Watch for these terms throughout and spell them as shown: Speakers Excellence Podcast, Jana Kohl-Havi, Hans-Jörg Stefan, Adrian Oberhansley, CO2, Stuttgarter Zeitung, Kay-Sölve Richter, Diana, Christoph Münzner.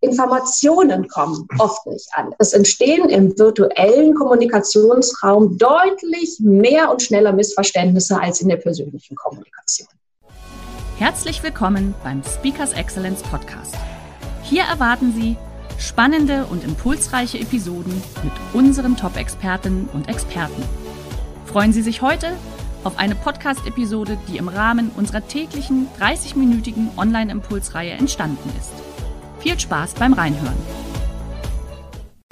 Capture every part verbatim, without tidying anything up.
Informationen kommen oft nicht an. Es entstehen im virtuellen Kommunikationsraum deutlich mehr und schneller Missverständnisse als in der persönlichen Kommunikation. Herzlich willkommen beim Speakers Excellence Podcast. Hier erwarten Sie spannende und impulsreiche Episoden mit unseren Top-Expertinnen und Experten. Freuen Sie sich heute auf eine Podcast-Episode, die im Rahmen unserer täglichen dreißig-minütigen Online-Impulsreihe entstanden ist. Viel Spaß beim Reinhören.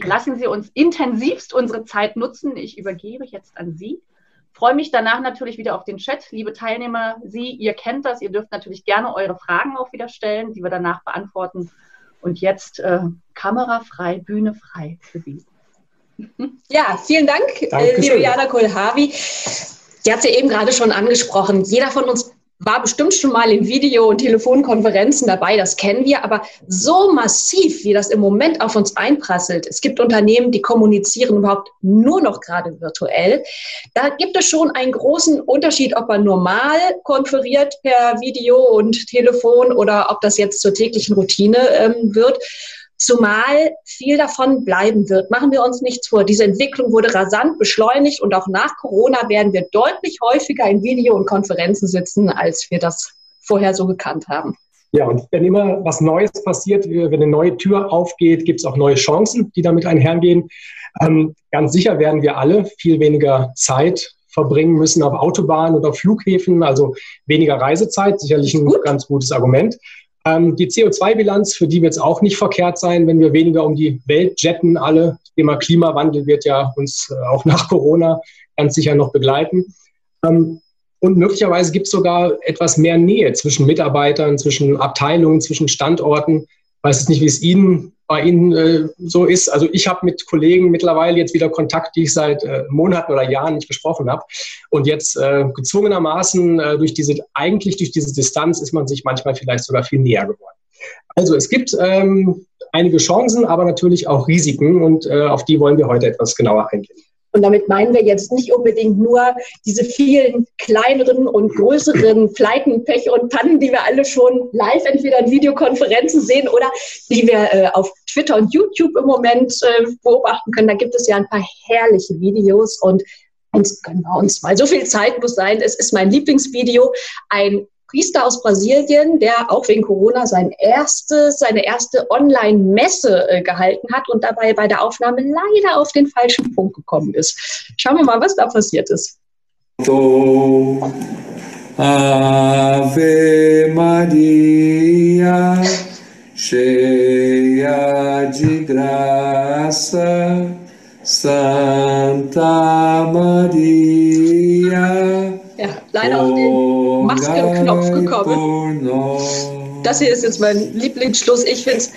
Lassen Sie uns intensivst unsere Zeit nutzen. Ich übergebe jetzt an Sie. Freue mich danach natürlich wieder auf den Chat. Liebe Teilnehmer, Sie, ihr kennt das. Ihr dürft natürlich gerne eure Fragen auch wieder stellen, die wir danach beantworten. Und jetzt äh, Kamera frei, Bühne frei für Sie. Ja, vielen Dank, Dankeschön. Liebe Jana Kohl-Havi. Die hat es ja eben gerade schon angesprochen. Jeder von uns war bestimmt schon mal in Video- und Telefonkonferenzen dabei, das kennen wir, aber so massiv, wie das im Moment auf uns einprasselt, es gibt Unternehmen, die kommunizieren überhaupt nur noch gerade virtuell, da gibt es schon einen großen Unterschied, ob man normal konferiert per Video und Telefon oder ob das jetzt zur täglichen Routine ähm, wird. Zumal viel davon bleiben wird. Machen wir uns nichts vor. Diese Entwicklung wurde rasant beschleunigt und auch nach Corona werden wir deutlich häufiger in Video- und Konferenzen sitzen, als wir das vorher so gekannt haben. Ja, und wenn immer was Neues passiert, wenn eine neue Tür aufgeht, gibt es auch neue Chancen, die damit einhergehen. Ähm, ganz sicher werden wir alle viel weniger Zeit verbringen müssen auf Autobahnen oder auf Flughäfen, also weniger Reisezeit, sicherlich ein Gut. ganz gutes Argument. Die C O zwei Bilanz, für die wird es auch nicht verkehrt sein, wenn wir weniger um die Welt jetten alle. Das Thema Klimawandel wird ja uns auch nach Corona ganz sicher noch begleiten. Und möglicherweise gibt es sogar etwas mehr Nähe zwischen Mitarbeitern, zwischen Abteilungen, zwischen Standorten. Ich weiß jetzt nicht, wie es Ihnen bei Ihnen äh, so ist. Also ich habe mit Kollegen mittlerweile jetzt wieder Kontakt, die ich seit äh, Monaten oder Jahren nicht gesprochen habe. Und jetzt äh, gezwungenermaßen äh, durch diese, eigentlich durch diese Distanz ist man sich manchmal vielleicht sogar viel näher geworden. Also es gibt ähm, einige Chancen, aber natürlich auch Risiken und äh, auf die wollen wir heute etwas genauer eingehen. Und damit meinen wir jetzt nicht unbedingt nur diese vielen kleineren und größeren Pleiten, Pech und Pannen, die wir alle schon live entweder in Videokonferenzen sehen oder die wir äh, auf Twitter und YouTube im Moment äh, beobachten können. Da gibt es ja ein paar herrliche Videos und uns können wir uns mal. So viel Zeit muss sein. Es ist mein Lieblingsvideo. Ein Priester aus Brasilien, der auch wegen Corona sein erstes, seine erste Online-Messe äh, gehalten hat und dabei bei der Aufnahme leider auf den falschen Punkt gekommen ist. Schauen wir mal, was da passiert ist. Ave Maria, cheia de graça, Santa Maria. Ja, leider auf den Maskenknopf gekommen. Das hier ist jetzt mein Lieblingsschluss. Ich finde es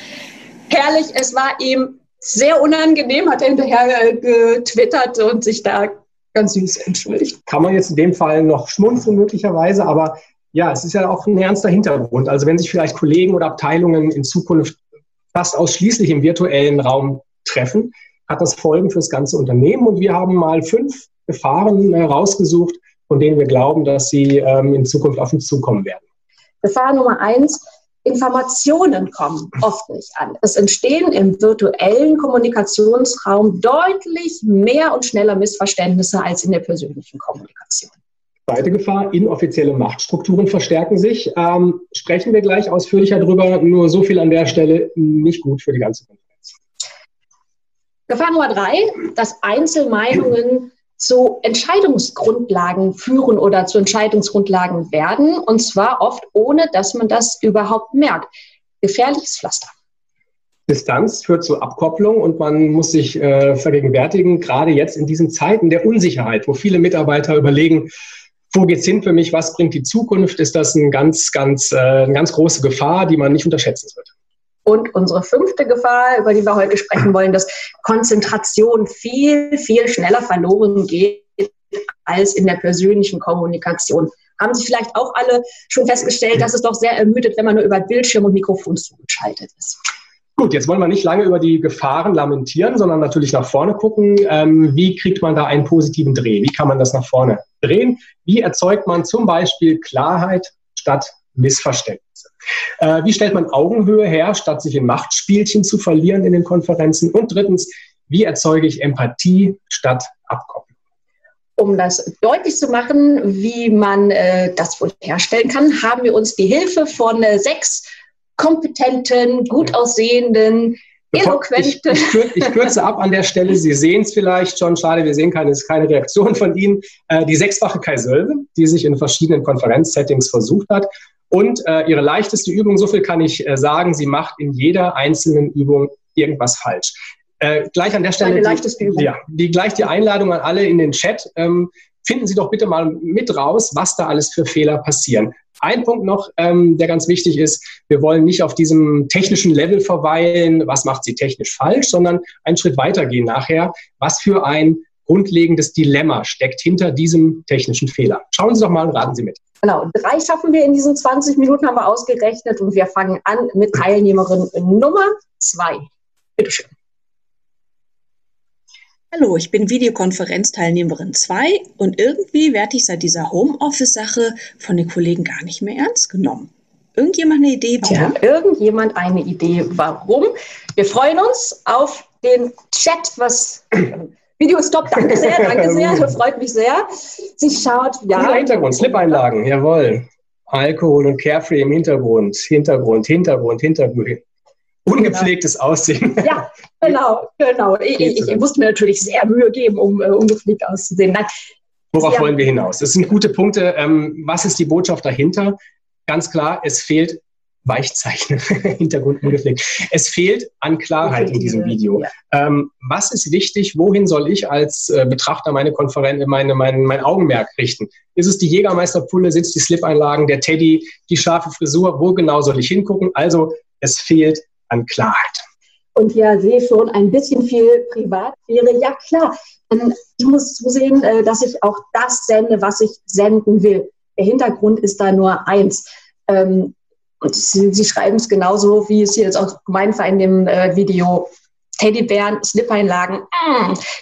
herrlich. Es war ihm sehr unangenehm, hat er hinterher getwittert und sich da ganz süß entschuldigt. Kann man jetzt in dem Fall noch schmunzeln möglicherweise, aber ja, es ist ja auch ein ernster Hintergrund. Also wenn sich vielleicht Kollegen oder Abteilungen in Zukunft fast ausschließlich im virtuellen Raum treffen, hat das Folgen für das ganze Unternehmen. Und wir haben mal fünf Gefahren rausgesucht, von denen wir glauben, dass sie ähm, in Zukunft auf uns zukommen werden. Gefahr Nummer eins, Informationen kommen oft nicht an. Es entstehen im virtuellen Kommunikationsraum deutlich mehr und schneller Missverständnisse als in der persönlichen Kommunikation. Zweite Gefahr, inoffizielle Machtstrukturen verstärken sich. Ähm, sprechen wir gleich ausführlicher drüber, nur so viel an der Stelle, nicht gut für die ganze Konferenz. Gefahr Nummer drei, dass Einzelmeinungen zu Entscheidungsgrundlagen führen oder zu Entscheidungsgrundlagen werden, und zwar oft ohne, dass man das überhaupt merkt. Gefährliches Pflaster. Distanz führt zu Abkopplung und man muss sich äh, vergegenwärtigen, gerade jetzt in diesen Zeiten der Unsicherheit, wo viele Mitarbeiter überlegen, wo geht's hin für mich, was bringt die Zukunft, ist das ein ganz, ganz, äh, eine ganz große Gefahr, die man nicht unterschätzen sollte. Und unsere fünfte Gefahr, über die wir heute sprechen wollen, dass Konzentration viel, viel schneller verloren geht als in der persönlichen Kommunikation. Haben Sie vielleicht auch alle schon festgestellt, dass es doch sehr ermüdet, wenn man nur über Bildschirm und Mikrofon zugeschaltet ist. Gut, jetzt wollen wir nicht lange über die Gefahren lamentieren, sondern natürlich nach vorne gucken. Ähm, wie kriegt man da einen positiven Dreh? Wie kann man das nach vorne drehen? Wie erzeugt man zum Beispiel Klarheit statt Missverständnisse? Äh, wie stellt man Augenhöhe her, statt sich in Machtspielchen zu verlieren in den Konferenzen? Und drittens, wie erzeuge ich Empathie statt Abkoppeln? Um das deutlich zu machen, wie man äh, das wohl herstellen kann, haben wir uns die Hilfe von äh, sechs kompetenten, gut aussehenden, eloquenten... Ich, ich, kür, ich kürze ab an der Stelle, Sie sehen es vielleicht schon, schade, wir sehen keine, es ist keine Reaktion von Ihnen, äh, die sechsfache Kay-Sölve, die sich in verschiedenen Konferenzsettings versucht hat. Und äh, ihre leichteste Übung, so viel kann ich äh, sagen, sie macht in jeder einzelnen Übung irgendwas falsch. Äh, gleich an der Stelle die, ja, die, gleich die Einladung an alle in den Chat. Ähm, finden Sie doch bitte mal mit raus, was da alles für Fehler passieren. Ein Punkt noch, ähm, der ganz wichtig ist, wir wollen nicht auf diesem technischen Level verweilen, was macht sie technisch falsch, sondern einen Schritt weiter gehen nachher. Was für ein grundlegendes Dilemma steckt hinter diesem technischen Fehler? Schauen Sie doch mal und raten Sie mit. Genau, drei schaffen wir in diesen zwanzig Minuten, haben wir ausgerechnet, und wir fangen an mit Teilnehmerin Nummer zwei. Bitte schön. Hallo, ich bin Videokonferenzteilnehmerin zwei und irgendwie werde ich seit dieser Homeoffice-Sache von den Kollegen gar nicht mehr ernst genommen. Irgendjemand eine Idee, warum? Ja, irgendjemand eine Idee, warum? Wir freuen uns auf den Chat, was... Video Stop, danke sehr, danke sehr, das freut mich sehr. Sie schaut, ja... Im Hintergrund, Slip-Einlagen, jawohl. Alkohol und Carefree im Hintergrund, Hintergrund, Hintergrund, Hintergrund. Ungepflegtes genau. Aussehen. Ja, genau, genau. Ich, ich, ich musste mir natürlich sehr Mühe geben, um äh, ungepflegt auszusehen. Nein. Worauf Sie wollen haben, wir hinaus? Das sind gute Punkte. Ähm, was ist die Botschaft dahinter? Ganz klar, es fehlt Weichzeichnen, Hintergrund ungepflegt. Es fehlt an Klarheit in diesem Video. Ja. Ähm, was ist wichtig? Wohin soll ich als äh, Betrachter meine Konferenz, meine, mein, mein Augenmerk richten? Ist es die Jägermeisterpulle, sind es die Slip-Einlagen, der Teddy, die scharfe Frisur? Wo genau soll ich hingucken? Also, es fehlt an Klarheit. Und ja, sehe schon ein bisschen viel Privatsphäre. Ja, klar. Ich muss zusehen, dass ich auch das sende, was ich senden will. Der Hintergrund ist da nur eins. Und Sie schreiben es genauso, wie es hier jetzt auch gemeint war in dem Video. Teddybären, Slip-Einlagen.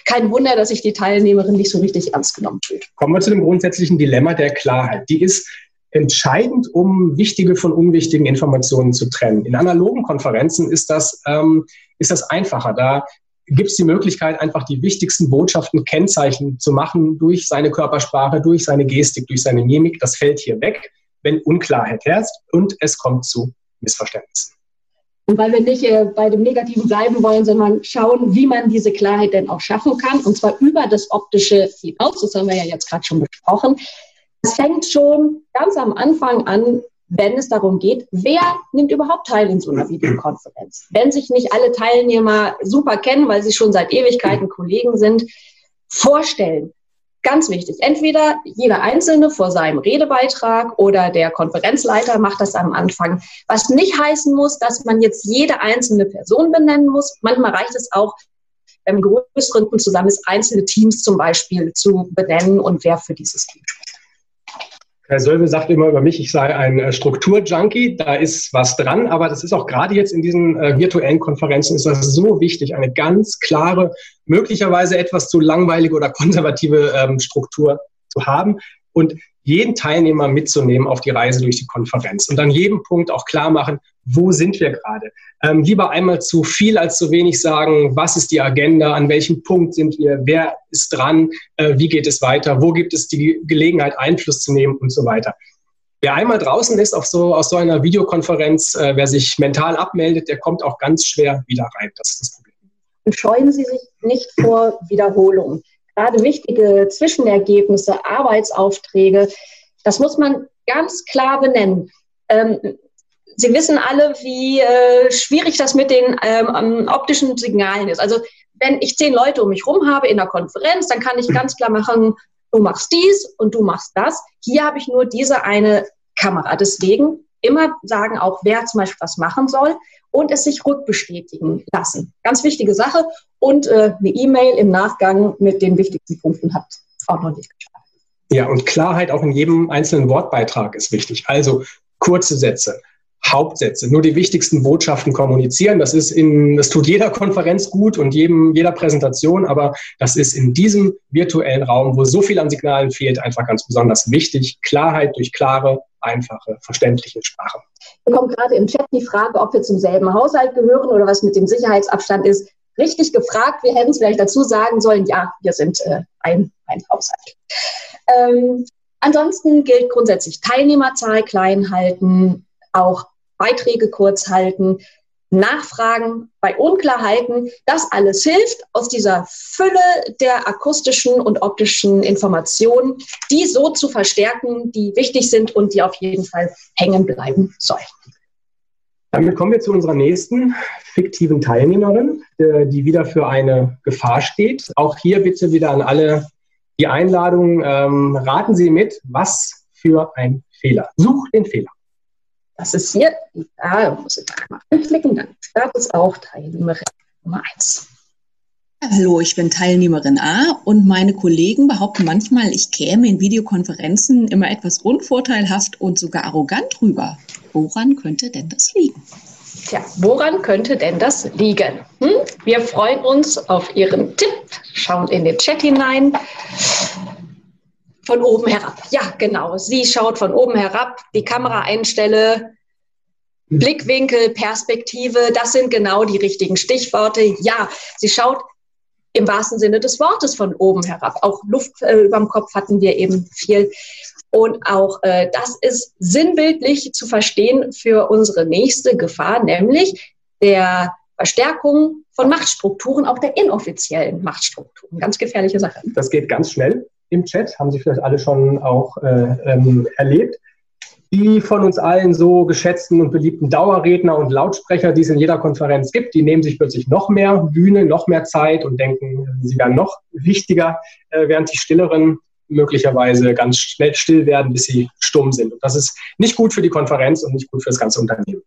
Kein Wunder, dass sich die Teilnehmerin nicht so richtig ernst genommen fühlt. Kommen wir zu dem grundsätzlichen Dilemma der Klarheit. Die ist entscheidend, um wichtige von unwichtigen Informationen zu trennen. In analogen Konferenzen ist das, ähm, ist das einfacher. Da gibt es die Möglichkeit, einfach die wichtigsten Botschaften kennzeichnen zu machen durch seine Körpersprache, durch seine Gestik, durch seine Mimik. Das fällt hier weg, wenn Unklarheit herrscht, und es kommt zu Missverständnissen. Und weil wir nicht äh, bei dem Negativen bleiben wollen, sondern schauen, wie man diese Klarheit denn auch schaffen kann, und zwar über das Optische hinaus. Das haben wir ja jetzt gerade schon besprochen. Es fängt schon ganz am Anfang an, wenn es darum geht, wer nimmt überhaupt teil in so einer Videokonferenz. Wenn sich nicht alle Teilnehmer super kennen, weil sie schon seit Ewigkeiten Kollegen sind, vorstellen. Ganz wichtig, entweder jeder Einzelne vor seinem Redebeitrag oder der Konferenzleiter macht das am Anfang. Was nicht heißen muss, dass man jetzt jede einzelne Person benennen muss. Manchmal reicht es auch, wenn größeren zusammen ist, einzelne Teams zum Beispiel zu benennen und wer für dieses Team spricht. Kay-Sölve sagt immer über mich, ich sei ein Struktur-Junkie, da ist was dran, aber das ist auch gerade jetzt in diesen äh, virtuellen Konferenzen ist das so wichtig, eine ganz klare, möglicherweise etwas zu langweilige oder konservative ähm, Struktur zu haben und jeden Teilnehmer mitzunehmen auf die Reise durch die Konferenz und an jedem Punkt auch klar machen, wo sind wir gerade. Ähm, lieber einmal zu viel als zu wenig sagen, was ist die Agenda, an welchem Punkt sind wir, wer ist dran, äh, wie geht es weiter, wo gibt es die Gelegenheit, Einfluss zu nehmen und so weiter. Wer einmal draußen ist auf so, aus so einer Videokonferenz, äh, wer sich mental abmeldet, der kommt auch ganz schwer wieder rein. Das ist das Problem. Und scheuen Sie sich nicht vor Wiederholung. Gerade wichtige Zwischenergebnisse, Arbeitsaufträge, das muss man ganz klar benennen. Ähm, Sie wissen alle, wie äh, schwierig das mit den ähm, optischen Signalen ist. Also wenn ich zehn Leute um mich herum habe in einer Konferenz, dann kann ich ganz klar machen, du machst dies und du machst das. Hier habe ich nur diese eine Kamera. Deswegen immer sagen auch, wer zum Beispiel was machen soll. und es sich rückbestätigen lassen. Ganz wichtige Sache. Und äh, eine E-Mail im Nachgang mit den wichtigsten Punkten hat auch noch nicht geschadet. Ja, und Klarheit auch in jedem einzelnen Wortbeitrag ist wichtig. Also kurze Sätze, Hauptsätze, nur die wichtigsten Botschaften kommunizieren. Das ist in, das tut jeder Konferenz gut und jedem, jeder Präsentation, aber das ist in diesem virtuellen Raum, wo so viel an Signalen fehlt, einfach ganz besonders wichtig. Klarheit durch klare, einfache, verständliche Sprache. Hier kommt gerade im Chat die Frage, ob wir zum selben Haushalt gehören oder was mit dem Sicherheitsabstand ist. Richtig gefragt, wir hätten es vielleicht dazu sagen sollen, ja, wir sind äh, ein, ein Haushalt. Ähm, ansonsten gilt grundsätzlich Teilnehmerzahl klein halten, auch Beiträge kurz halten, Nachfragen bei Unklarheiten. Das alles hilft, aus dieser Fülle der akustischen und optischen Informationen, die so zu verstärken, die wichtig sind und die auf jeden Fall hängen bleiben sollen. Damit kommen wir zu unserer nächsten fiktiven Teilnehmerin, die wieder für eine Gefahr steht. Auch hier bitte wieder an alle die Einladung, ähm, raten Sie mit, was für ein Fehler. Such den Fehler. Das ist hier, da muss ich mal anklicken, dann startet es auch Teilnehmerin Nummer eins. Hallo, ich bin Teilnehmerin A und meine Kollegen behaupten manchmal, ich käme in Videokonferenzen immer etwas unvorteilhaft und sogar arrogant rüber. Woran könnte denn das liegen? Tja, woran könnte denn das liegen? Hm? Wir freuen uns auf Ihren Tipp, schauen in den Chat hinein. Von oben herab, ja genau, sie schaut von oben herab, die Kamera einstelle, Blickwinkel, Perspektive, das sind genau die richtigen Stichworte. Ja, sie schaut im wahrsten Sinne des Wortes von oben herab. Auch Luft äh, über dem Kopf hatten wir eben viel. Und auch äh, das ist sinnbildlich zu verstehen für unsere nächste Gefahr, nämlich der Verstärkung von Machtstrukturen, auch der inoffiziellen Machtstrukturen. Ganz gefährliche Sache. Das geht ganz schnell im Chat, haben Sie vielleicht alle schon auch äh, ähm, erlebt. Die von uns allen so geschätzten und beliebten Dauerredner und Lautsprecher, die es in jeder Konferenz gibt, die nehmen sich plötzlich noch mehr Bühne, noch mehr Zeit und denken, sie werden noch wichtiger, während die Stilleren möglicherweise ganz schnell still werden, bis sie stumm sind. Und das ist nicht gut für die Konferenz und nicht gut für das ganze Unternehmen.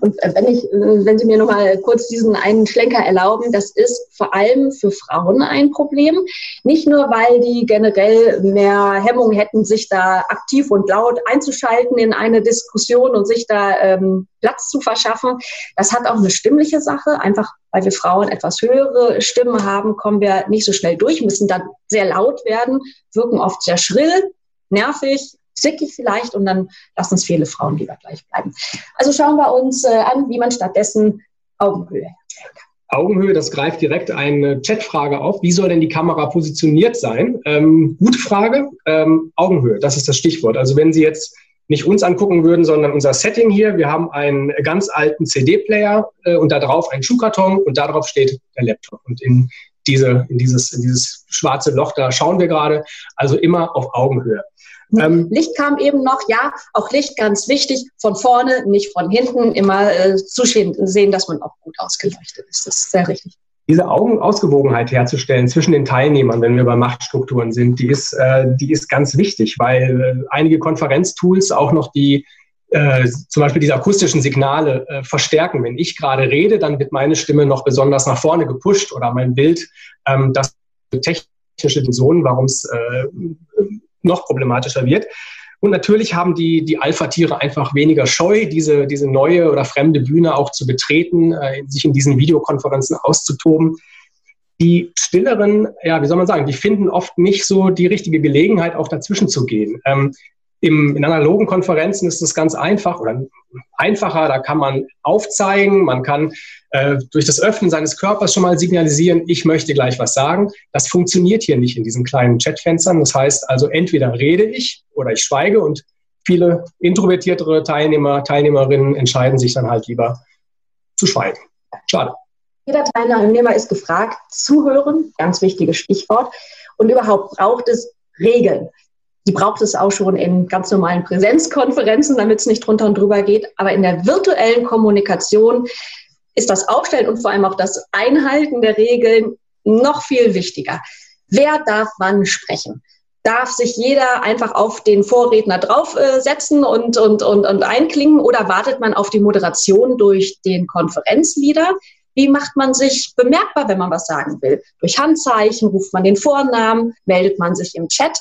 Und wenn ich, wenn Sie mir noch mal kurz diesen einen Schlenker erlauben, das ist vor allem für Frauen ein Problem. Nicht nur, weil die generell mehr Hemmung hätten, sich da aktiv und laut einzuschalten in eine Diskussion und sich da ähm, Platz zu verschaffen. Das hat auch eine stimmliche Sache. Einfach, weil wir Frauen etwas höhere Stimmen haben, kommen wir nicht so schnell durch, müssen dann sehr laut werden, wirken oft sehr schrill, nervig, sickig vielleicht, und dann lassen uns viele Frauen lieber gleich bleiben. Also schauen wir uns äh, an, wie man stattdessen Augenhöhe herstellen kann. Augenhöhe, das greift direkt eine Chatfrage auf. Wie soll denn die Kamera positioniert sein? Ähm, gute Frage. Ähm, Augenhöhe, das ist das Stichwort. Also wenn Sie jetzt nicht uns angucken würden, sondern unser Setting hier. Wir haben einen ganz alten C D-Player äh, und da drauf einen Schuhkarton und darauf steht der Laptop. Und in, diese, in, dieses, in dieses schwarze Loch, da schauen wir gerade. Also immer auf Augenhöhe. Ähm, Licht kam eben noch, ja, auch Licht ganz wichtig, von vorne, nicht von hinten, immer äh, zu sehen, dass man auch gut ausgeleuchtet ist. Das ist sehr richtig. Diese Augenausgewogenheit herzustellen zwischen den Teilnehmern, wenn wir bei Machtstrukturen sind, die ist, äh, die ist ganz wichtig, weil äh, einige Konferenztools auch noch die Äh, zum Beispiel diese akustischen Signale äh, verstärken. Wenn ich gerade rede, dann wird meine Stimme noch besonders nach vorne gepusht oder mein Bild. Ähm, das technische Dimensionen, warum es äh, noch problematischer wird. Und natürlich haben die, die Alpha-Tiere einfach weniger Scheu, diese, diese neue oder fremde Bühne auch zu betreten, äh, sich in diesen Videokonferenzen auszutoben. Die Stilleren, ja, wie soll man sagen, die finden oft nicht so die richtige Gelegenheit, auch dazwischen zu gehen. Ähm, Im, in analogen Konferenzen ist das ganz einfach oder einfacher, da kann man aufzeigen, man kann äh, durch das Öffnen seines Körpers schon mal signalisieren, ich möchte gleich was sagen. Das funktioniert hier nicht in diesen kleinen Chatfenstern. Das heißt also, entweder rede ich oder ich schweige, und viele introvertiertere Teilnehmer, Teilnehmerinnen entscheiden sich dann halt lieber zu schweigen. Schade. Jeder Teilnehmer ist gefragt, zuhören, ganz wichtiges Stichwort, und überhaupt braucht es Regeln. Die braucht es auch schon in ganz normalen Präsenzkonferenzen, damit es nicht drunter und drüber geht. Aber in der virtuellen Kommunikation ist das Aufstellen und vor allem auch das Einhalten der Regeln noch viel wichtiger. Wer darf wann sprechen? darf sich jeder einfach auf den Vorredner draufsetzen und, und, und, und einklinken oder wartet man auf die Moderation durch den Konferenzleader? Wie macht man sich bemerkbar, wenn man was sagen will? Durch Handzeichen, ruft man den Vornamen, meldet man sich im Chat?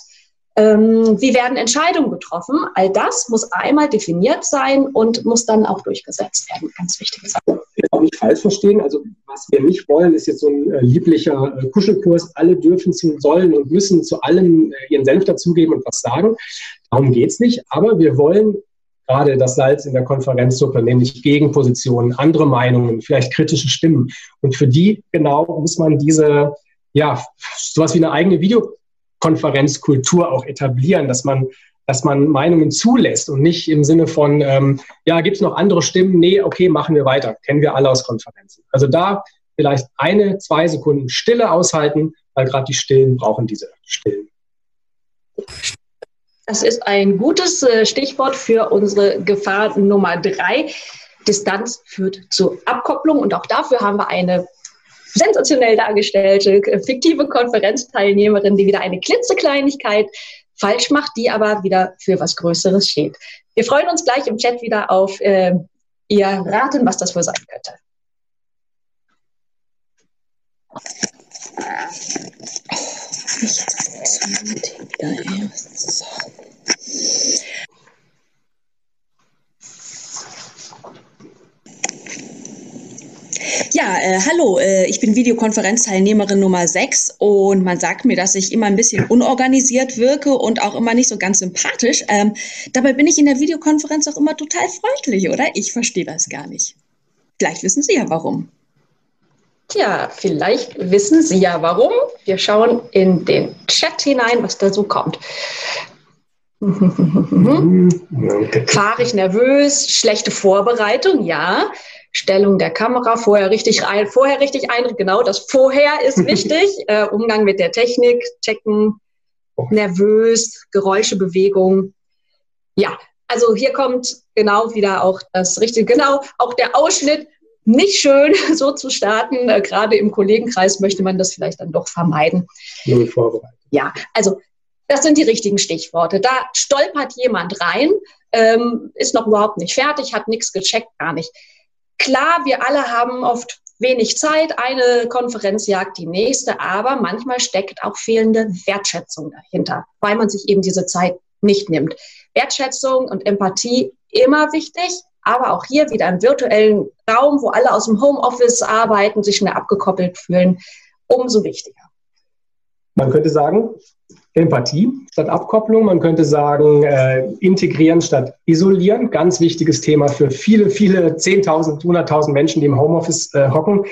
Ähm, wie werden Entscheidungen getroffen? All das muss einmal definiert sein und muss dann auch durchgesetzt werden. Ganz wichtige Sache. Auch nicht falsch verstehen. Also was wir nicht wollen, ist jetzt so ein äh, lieblicher äh, Kuschelkurs. Alle dürfen, zu, sollen und müssen zu allem äh, ihren Senf dazugeben und was sagen. Darum geht es nicht. Aber wir wollen gerade das Salz in der Konferenzsuppe, nämlich Gegenpositionen, andere Meinungen, vielleicht kritische Stimmen. Und für die genau muss man diese, ja, sowas wie eine eigene Videokonferenzkultur auch etablieren, dass man dass man Meinungen zulässt und nicht im Sinne von, ähm, ja, gibt's noch andere Stimmen? Nee, okay, machen wir weiter. Kennen wir alle aus Konferenzen. Also da vielleicht eine, zwei Sekunden Stille aushalten, weil gerade die Stillen brauchen diese Stillen. Das ist ein gutes äh, Stichwort für unsere Gefahr Nummer drei. Distanz führt zu Abkopplung und auch dafür haben wir eine sensationell dargestellte, fiktive Konferenzteilnehmerin, die wieder eine klitzekleinigkeit falsch macht, die aber wieder für was Größeres steht. Wir freuen uns gleich im Chat wieder auf äh, ihr Raten, was das wohl sein könnte. Ja, äh, hallo, äh, ich bin Videokonferenzteilnehmerin Nummer sechs und man sagt mir, dass ich immer ein bisschen unorganisiert wirke und auch immer nicht so ganz sympathisch. Ähm, dabei bin ich in der Videokonferenz auch immer total freundlich, oder? Ich verstehe das gar nicht. Vielleicht wissen Sie ja, warum. Tja, vielleicht wissen Sie ja, warum. Wir schauen in den Chat hinein, was da so kommt. Fahrig, nervös, schlechte Vorbereitung, ja. Stellung der Kamera, vorher richtig rein, vorher richtig ein, genau, das Vorher ist wichtig. äh, Umgang mit der Technik, checken, nervös, Geräusche, Bewegung. Ja, also hier kommt genau wieder auch das Richtige, genau, auch der Ausschnitt, nicht schön so zu starten. Äh, gerade im Kollegenkreis möchte man das vielleicht dann doch vermeiden. Null vorbereitet. Ja, also das sind die richtigen Stichworte. Da stolpert jemand rein, ähm, ist noch überhaupt nicht fertig, hat nichts gecheckt, gar nicht. Klar, wir alle haben oft wenig Zeit, eine Konferenz jagt die nächste, aber manchmal steckt auch fehlende Wertschätzung dahinter, weil man sich eben diese Zeit nicht nimmt. Wertschätzung und Empathie immer wichtig, aber auch hier wieder im virtuellen Raum, wo alle aus dem Homeoffice arbeiten, sich mehr abgekoppelt fühlen, umso wichtiger. Man könnte sagen, Empathie statt Abkopplung. Man könnte sagen, äh, integrieren statt isolieren. Ganz wichtiges Thema für viele, viele zehntausend, hunderttausend Menschen, die im Homeoffice äh, hocken.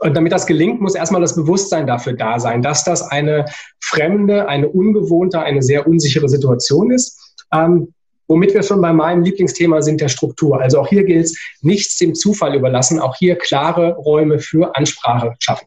Und damit das gelingt, muss erstmal das Bewusstsein dafür da sein, dass das eine fremde, eine ungewohnte, eine sehr unsichere Situation ist. Ähm, womit wir schon bei meinem Lieblingsthema sind, der Struktur. Also auch hier gilt es, nichts dem Zufall überlassen. Auch hier klare Räume für Ansprache schaffen.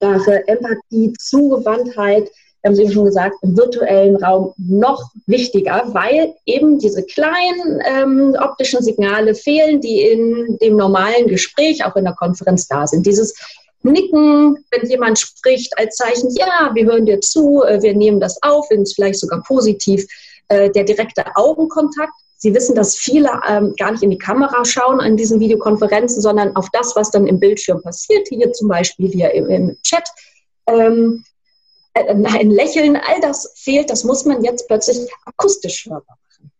Empathie, Zugewandtheit, haben Sie eben schon gesagt, im virtuellen Raum noch wichtiger, weil eben diese kleinen ähm, optischen Signale fehlen, die in dem normalen Gespräch, auch in der Konferenz da sind. Dieses Nicken, wenn jemand spricht, als Zeichen, ja, wir hören dir zu, wir nehmen das auf, wenn es vielleicht sogar positiv, äh, der direkte Augenkontakt. Sie wissen, dass viele ähm, gar nicht in die Kamera schauen an diesen Videokonferenzen, sondern auf das, was dann im Bildschirm passiert, hier zum Beispiel hier im, im Chat, ähm, ein Lächeln, all das fehlt, das muss man jetzt plötzlich akustisch hörbar machen.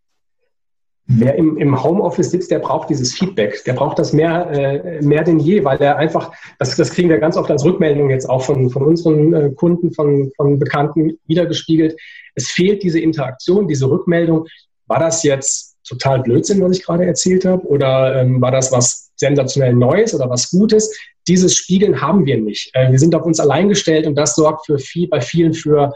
Wer im, im Homeoffice sitzt, der braucht dieses Feedback, der braucht das mehr, äh, mehr denn je, weil er einfach, das, das kriegen wir ganz oft als Rückmeldung jetzt auch von, von unseren äh, Kunden, von, von Bekannten wiedergespiegelt, es fehlt diese Interaktion, diese Rückmeldung. War das jetzt total Blödsinn, was ich gerade erzählt habe? Oder ähm, war das was sensationell Neues oder was Gutes? Dieses Spiegeln haben wir nicht. Äh, wir sind auf uns allein gestellt und das sorgt für viel, bei vielen für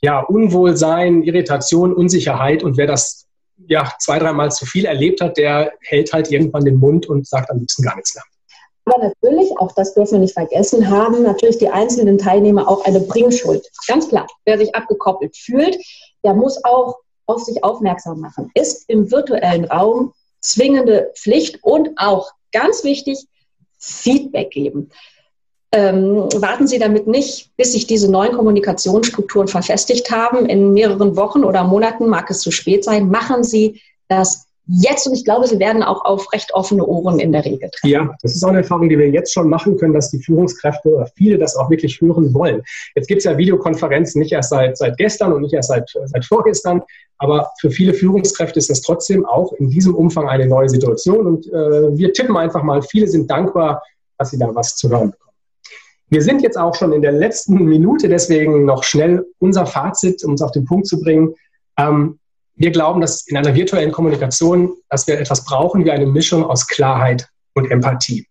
ja, Unwohlsein, Irritation, Unsicherheit. Und wer das ja, zwei, dreimal zu viel erlebt hat, der hält halt irgendwann den Mund und sagt am liebsten gar nichts mehr. Aber natürlich, auch das dürfen wir nicht vergessen, haben natürlich die einzelnen Teilnehmer auch eine Bringschuld. Ganz klar, wer sich abgekoppelt fühlt, der muss auch auf sich aufmerksam machen, ist im virtuellen Raum zwingende Pflicht und auch ganz wichtig, Feedback geben. Ähm, warten Sie damit nicht, bis sich diese neuen Kommunikationsstrukturen verfestigt haben. In mehreren Wochen oder Monaten mag es zu spät sein. Machen Sie das jetzt. Und ich glaube, Sie werden auch auf recht offene Ohren in der Regel treffen. Ja, das ist auch eine Erfahrung, die wir jetzt schon machen können, dass die Führungskräfte oder viele das auch wirklich hören wollen. Jetzt gibt es ja Videokonferenzen nicht erst seit, seit gestern und nicht erst seit, seit vorgestern. Aber für viele Führungskräfte ist das trotzdem auch in diesem Umfang eine neue Situation. Und äh, wir tippen einfach mal, viele sind dankbar, dass sie da was zu hören bekommen. Wir sind jetzt auch schon in der letzten Minute, deswegen noch schnell unser Fazit, um es auf den Punkt zu bringen. Ähm, wir glauben, dass in einer virtuellen Kommunikation, dass wir etwas brauchen wie eine Mischung aus Klarheit und Empathie.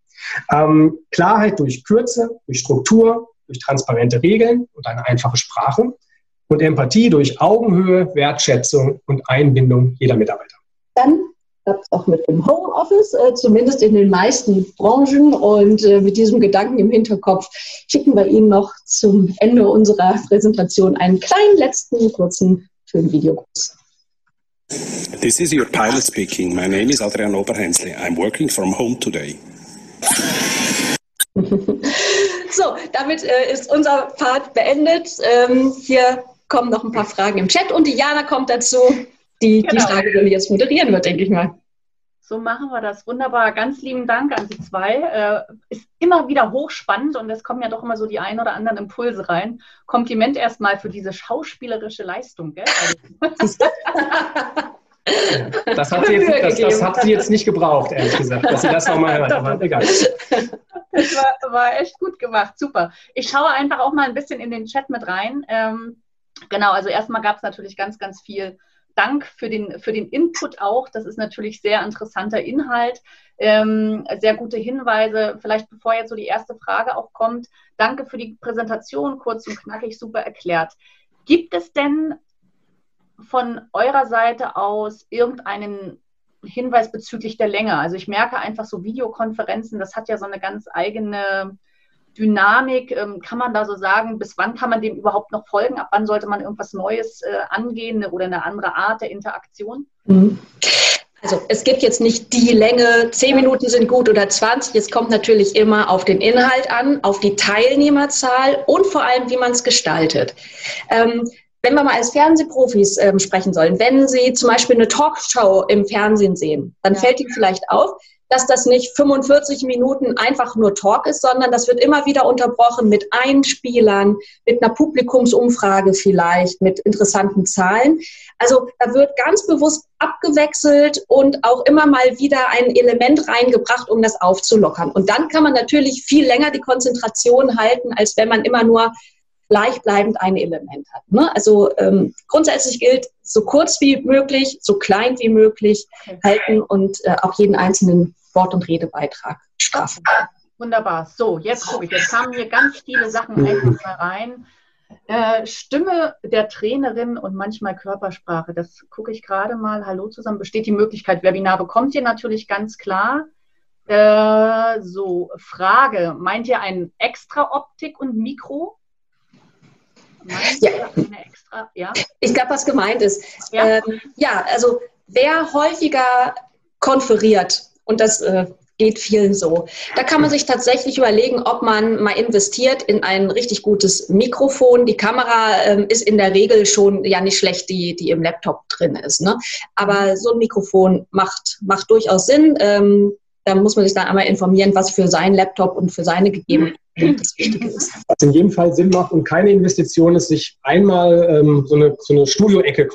Ähm, Klarheit durch Kürze, durch Struktur, durch transparente Regeln und eine einfache Sprache. Und Empathie durch Augenhöhe, Wertschätzung und Einbindung jeder Mitarbeiter. Dann auch mit dem Homeoffice, zumindest in den meisten Branchen. Und mit diesem Gedanken im Hinterkopf schicken wir Ihnen noch zum Ende unserer Präsentation einen kleinen letzten, kurzen, schönen Videogruß. This is your pilot speaking. My name is Adrian Oberhansley. I'm working from home today. So, damit ist unser Part beendet. Hier kommen noch ein paar Fragen im Chat und Diana kommt dazu. Die, genau. die Frage, die jetzt moderieren wird, denke ich mal. So machen wir das. Wunderbar. Ganz lieben Dank an Sie zwei. Ist immer wieder hochspannend und es kommen ja doch immer so die ein oder anderen Impulse rein. Kompliment erstmal für diese schauspielerische Leistung. Gell? Das hat sie jetzt, das, das hat sie jetzt nicht gebraucht, ehrlich gesagt, dass sie das nochmal hört. Aber egal. Das war, war echt gut gemacht. Super. Ich schaue einfach auch mal ein bisschen in den Chat mit rein. Genau, also erstmal gab es natürlich ganz, ganz viel Dank für den, für den Input auch. Das ist natürlich sehr interessanter Inhalt, ähm, sehr gute Hinweise. Vielleicht bevor jetzt so die erste Frage auch kommt, danke für die Präsentation, kurz und knackig, super erklärt. Gibt es denn von eurer Seite aus irgendeinen Hinweis bezüglich der Länge? Also ich merke einfach so Videokonferenzen, das hat ja so eine ganz eigene Dynamik, kann man da so sagen, bis wann kann man dem überhaupt noch folgen? Ab wann sollte man irgendwas Neues äh, angehen oder eine andere Art der Interaktion? Also es gibt jetzt nicht die Länge, zehn Minuten sind gut oder zwanzig. Es kommt natürlich immer auf den Inhalt an, auf die Teilnehmerzahl und vor allem, wie man es gestaltet. Ähm, wenn wir mal als Fernsehprofis ähm, sprechen sollen, wenn Sie zum Beispiel eine Talkshow im Fernsehen sehen, dann ja. fällt Ihnen vielleicht auf, dass das nicht fünfundvierzig Minuten einfach nur Talk ist, sondern das wird immer wieder unterbrochen mit Einspielern, mit einer Publikumsumfrage vielleicht, mit interessanten Zahlen. Also da wird ganz bewusst abgewechselt und auch immer mal wieder ein Element reingebracht, um das aufzulockern. Und dann kann man natürlich viel länger die Konzentration halten, als wenn man immer nur gleichbleibend ein Element hat. Ne? Also ähm, grundsätzlich gilt, so kurz wie möglich, so klein wie möglich okay. halten und äh, auch jeden einzelnen Wort- und Redebeitrag straffen. Wunderbar. So, jetzt gucke ich. Jetzt kamen hier ganz viele Sachen einfach mal rein. Äh, Stimme der Trainerin und manchmal Körpersprache. Das gucke ich gerade mal. Hallo zusammen. Besteht die Möglichkeit, Webinar bekommt ihr natürlich ganz klar. Äh, so, Frage. Meint ihr ein extra Optik und Mikro? Ja. Extra, ja. Ich glaube, was gemeint ist. Ja, ähm, ja also wer häufiger konferiert, und das äh, geht vielen so, da kann man sich tatsächlich überlegen, ob man mal investiert in ein richtig gutes Mikrofon. Die Kamera ähm, ist in der Regel schon ja nicht schlecht, die, die im Laptop drin ist. Ne? Aber so ein Mikrofon macht, macht durchaus Sinn. Ähm, da muss man sich dann einmal informieren, was für seinen Laptop und für seine Gegebenheiten das Wichtige ist. Was in jedem Fall Sinn macht und keine Investition ist, sich einmal ähm, so eine, so eine Studio-Ecke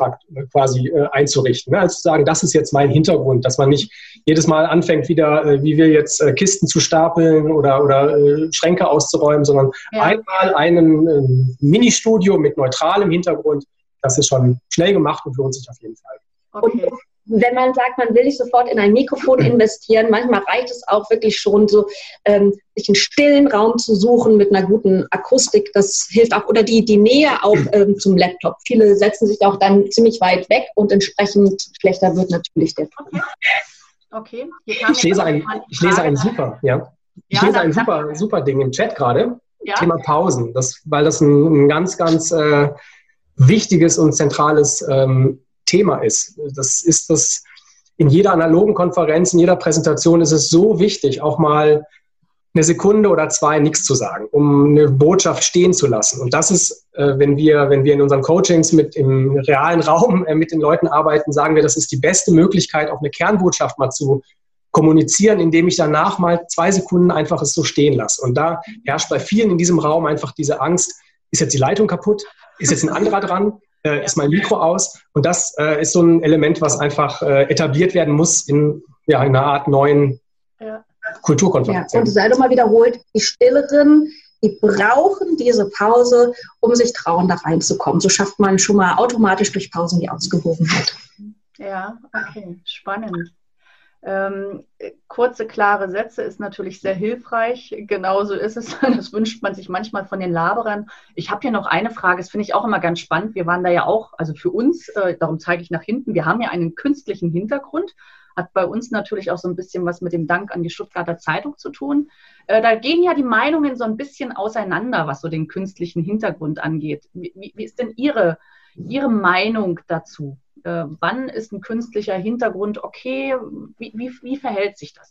quasi äh, einzurichten. Ne? Also zu sagen, das ist jetzt mein Hintergrund, dass man nicht jedes Mal anfängt, wieder äh, wie wir jetzt äh, Kisten zu stapeln oder, oder äh, Schränke auszuräumen, sondern ja. einmal einen äh, Ministudio mit neutralem Hintergrund. Das ist schon schnell gemacht und lohnt sich auf jeden Fall. Okay. Und wenn man sagt, man will nicht sofort in ein Mikrofon investieren, manchmal reicht es auch wirklich schon so, ähm, sich einen stillen Raum zu suchen mit einer guten Akustik, das hilft auch. Oder die, die Nähe auch ähm, zum Laptop. Viele setzen sich auch dann ziemlich weit weg und entsprechend schlechter wird natürlich der Ton. Okay. Okay. Ich lese ein, ich lese ein super, ja. Ich ja, lese ein super, super Ding im Chat gerade. Ja. Thema Pausen, das, weil das ein, ein ganz, ganz äh, wichtiges und zentrales ähm, Thema ist. Das ist das in jeder analogen Konferenz, in jeder Präsentation ist es so wichtig, auch mal eine Sekunde oder zwei nichts zu sagen, um eine Botschaft stehen zu lassen. Und das ist, äh, wenn wir, wenn wir in unseren Coachings mit im realen Raum äh, mit den Leuten arbeiten, sagen wir, das ist die beste Möglichkeit, auch eine Kernbotschaft mal zu kommunizieren, indem ich danach mal zwei Sekunden einfach es so stehen lasse. Und da herrscht bei vielen in diesem Raum einfach diese Angst, ist jetzt die Leitung kaputt? Ist jetzt ein anderer dran? Äh, ist mein Mikro aus? Und das äh, ist so ein Element, was einfach äh, etabliert werden muss in, ja, in einer Art neuen ja. Kulturkonferenz. Ja, und sei doch mal wiederholt, die Stilleren, die brauchen diese Pause, um sich trauen, da reinzukommen. So schafft man schon mal automatisch durch Pausen die Ausgewogenheit. Ja, okay, spannend. Ähm, kurze, klare Sätze ist natürlich sehr hilfreich. Genauso ist es. Das wünscht man sich manchmal von den Laberern. Ich habe hier noch eine Frage, das finde ich auch immer ganz spannend. Wir waren da ja auch, also für uns, äh, darum zeige ich nach hinten, wir haben ja einen künstlichen Hintergrund. Hat bei uns natürlich auch so ein bisschen was mit dem Dank an die Stuttgarter Zeitung zu tun. Äh, da gehen ja die Meinungen so ein bisschen auseinander, was so den künstlichen Hintergrund angeht. Wie, wie ist denn Ihre, Ihre Meinung dazu? Äh, wann ist ein künstlicher Hintergrund okay? Wie, wie, wie verhält sich das?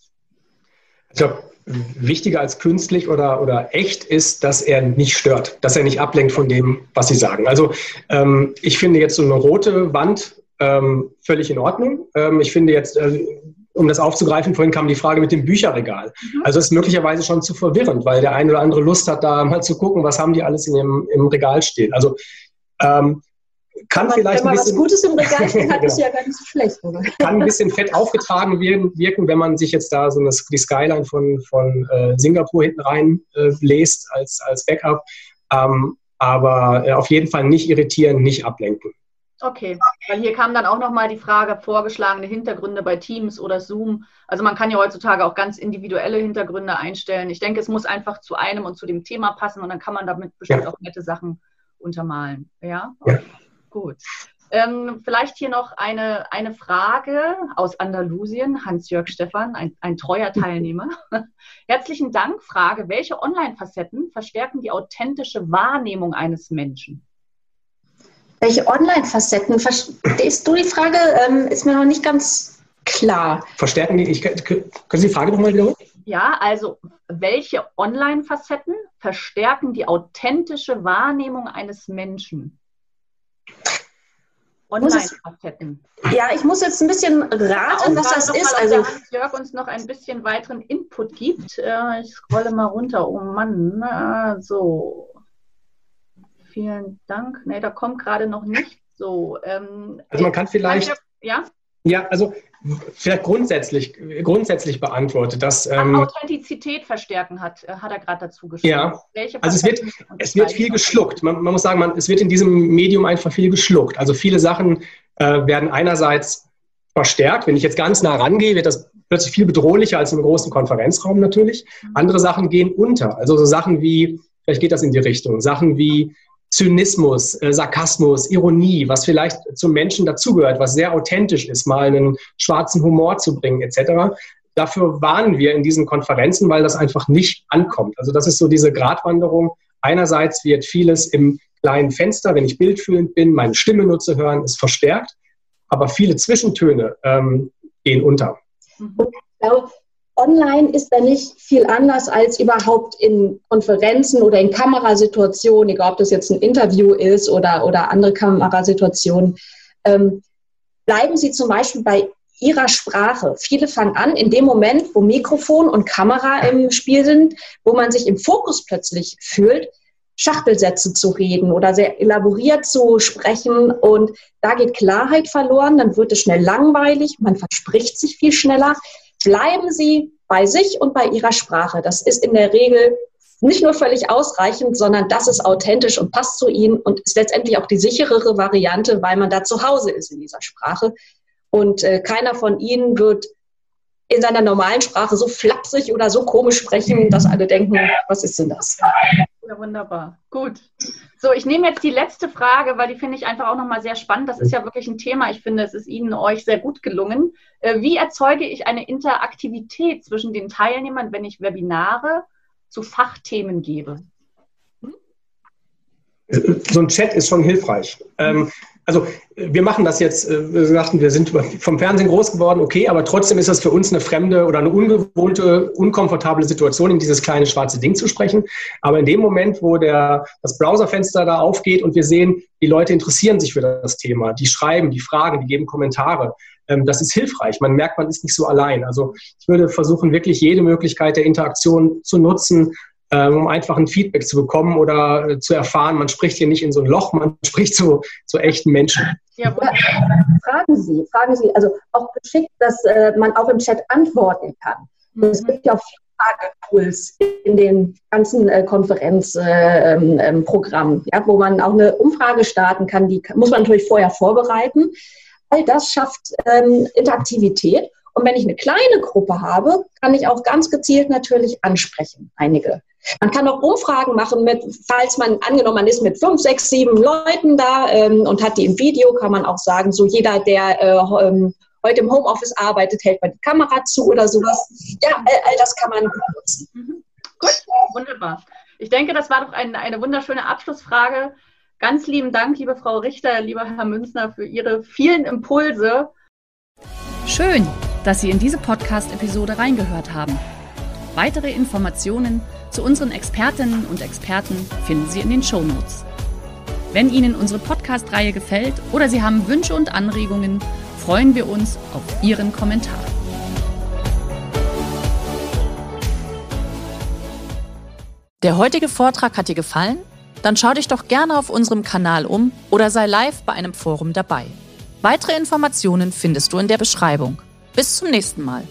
Ich glaube, wichtiger als künstlich oder, oder echt ist, dass er nicht stört, dass er nicht ablenkt von dem, was Sie sagen. Also ähm, ich finde jetzt so eine rote Wand ähm, völlig in Ordnung. Ähm, ich finde jetzt, äh, um das aufzugreifen, vorhin kam die Frage mit dem Bücherregal. Mhm. Also es ist möglicherweise schon zu verwirrend, weil der eine oder andere Lust hat, da mal zu gucken, was haben die alles in dem, im Regal stehen. Also ähm, Kann man, vielleicht wenn man ein bisschen, was Gutes im Regal steht, hat es ja gar nicht so schlecht, oder? Kann ein bisschen fett aufgetragen wirken, wenn man sich jetzt da so eine, die Skyline von, von äh, Singapur hinten rein äh, lässt als, als Backup. Ähm, aber äh, auf jeden Fall nicht irritieren, nicht ablenken. Okay, weil hier kam dann auch nochmal die Frage, vorgeschlagene Hintergründe bei Teams oder Zoom. Also man kann ja heutzutage auch ganz individuelle Hintergründe einstellen. Ich denke, es muss einfach zu einem und zu dem Thema passen und dann kann man damit bestimmt ja. auch nette Sachen untermalen. Ja, okay. Ja. Gut. Ähm, vielleicht hier noch eine, eine Frage aus Andalusien. Hans-Jörg Stefan, ein, ein treuer Teilnehmer. Herzlichen Dank. Frage, welche Online-Facetten verstärken die authentische Wahrnehmung eines Menschen? Welche Online-Facetten? Verstehst du die Frage? Ähm, ist mir noch nicht ganz klar. Verstärken die? Ich, können Sie die Frage nochmal wiederholen? Ja, also welche Online-Facetten verstärken die authentische Wahrnehmung eines Menschen? Online-Facetten. Ja, ich muss jetzt ein bisschen raten, was das ist. Also Jörg uns noch ein bisschen weiteren Input gibt. Ich scrolle mal runter. Oh Mann. Na, so. Vielen Dank. Ne, da kommt gerade noch nicht so. Ähm, also man kann vielleicht. Ja? Ja, also vielleicht grundsätzlich, grundsätzlich beantwortet, dass ähm, Authentizität verstärken hat, hat er gerade dazu geschrieben. Ja, also es wird, es wird viel geschluckt. Man, man muss sagen, man, es wird in diesem Medium einfach viel geschluckt. Also viele Sachen äh, werden einerseits verstärkt. Wenn ich jetzt ganz nah rangehe, wird das plötzlich viel bedrohlicher als im großen Konferenzraum natürlich. Andere Sachen gehen unter. Also so Sachen wie, vielleicht geht das in die Richtung, Sachen wie Zynismus, äh, Sarkasmus, Ironie, was vielleicht zum Menschen dazugehört, was sehr authentisch ist, mal einen schwarzen Humor zu bringen et cetera. Dafür warnen wir in diesen Konferenzen, weil das einfach nicht ankommt. Also das ist so diese Gratwanderung. Einerseits wird vieles im kleinen Fenster, wenn ich bildfühlend bin, meine Stimme nur zu hören, ist verstärkt, aber viele Zwischentöne ähm, gehen unter. Ja. Online ist da nicht viel anders als überhaupt in Konferenzen oder in Kamerasituationen, egal ob das jetzt ein Interview ist oder, oder andere Kamerasituationen. Ähm, bleiben Sie zum Beispiel bei Ihrer Sprache. Viele fangen an, in dem Moment, wo Mikrofon und Kamera im Spiel sind, wo man sich im Fokus plötzlich fühlt, Schachtelsätze zu reden oder sehr elaboriert zu sprechen, und da geht Klarheit verloren, dann wird es schnell langweilig, man verspricht sich viel schneller. Bleiben Sie bei sich und bei Ihrer Sprache. Das ist in der Regel nicht nur völlig ausreichend, sondern das ist authentisch und passt zu Ihnen und ist letztendlich auch die sicherere Variante, weil man da zu Hause ist in dieser Sprache. Und äh, keiner von Ihnen wird in seiner normalen Sprache so flapsig oder so komisch sprechen, dass alle denken, was ist denn das? Ja, wunderbar. Gut. So, ich nehme jetzt die letzte Frage, weil die finde ich einfach auch nochmal sehr spannend. Das ist ja wirklich ein Thema. Ich finde, es ist Ihnen, euch sehr gut gelungen. Wie erzeuge ich eine Interaktivität zwischen den Teilnehmern, wenn ich Webinare zu Fachthemen gebe? So ein Chat ist schon hilfreich. Ähm, Also wir machen das jetzt, wir sagten, wir sind vom Fernsehen groß geworden, okay, aber trotzdem ist das für uns eine fremde oder eine ungewohnte, unkomfortable Situation, in dieses kleine schwarze Ding zu sprechen. Aber in dem Moment, wo der, das Browserfenster da aufgeht und wir sehen, die Leute interessieren sich für das Thema, die schreiben, die fragen, die geben Kommentare, das ist hilfreich. Man merkt, man ist nicht so allein. Also ich würde versuchen, wirklich jede Möglichkeit der Interaktion zu nutzen, um einfach ein Feedback zu bekommen oder zu erfahren, man spricht hier nicht in so ein Loch, man spricht zu, zu echten Menschen. Ja, fragen Sie, fragen Sie, also auch geschickt, dass äh, man auch im Chat antworten kann. Mhm. Es gibt ja auch viele Fragetools in den ganzen äh, Konferenzprogrammen, äh, ähm, ja, wo man auch eine Umfrage starten kann, die muss man natürlich vorher vorbereiten. All das schafft ähm, Interaktivität. Und wenn ich eine kleine Gruppe habe, kann ich auch ganz gezielt natürlich ansprechen, einige. Man kann auch Umfragen machen, mit, falls man angenommen man ist mit fünf, sechs, sieben Leuten da ähm, und hat die im Video, kann man auch sagen, so jeder, der äh, ähm, heute im Homeoffice arbeitet, hält man die Kamera zu oder sowas. Ja, all, all das kann man nutzen. Mhm. Gut, wunderbar. Ich denke, das war doch ein, eine wunderschöne Abschlussfrage. Ganz lieben Dank, liebe Frau Richter, lieber Herr Münzner, für Ihre vielen Impulse. Schön, dass Sie in diese Podcast-Episode reingehört haben. Weitere Informationen zu unseren Expertinnen und Experten finden Sie in den Shownotes. Wenn Ihnen unsere Podcast-Reihe gefällt oder Sie haben Wünsche und Anregungen, freuen wir uns auf Ihren Kommentar. Der heutige Vortrag hat dir gefallen? Dann schau dich doch gerne auf unserem Kanal um oder sei live bei einem Forum dabei. Weitere Informationen findest du in der Beschreibung. Bis zum nächsten Mal.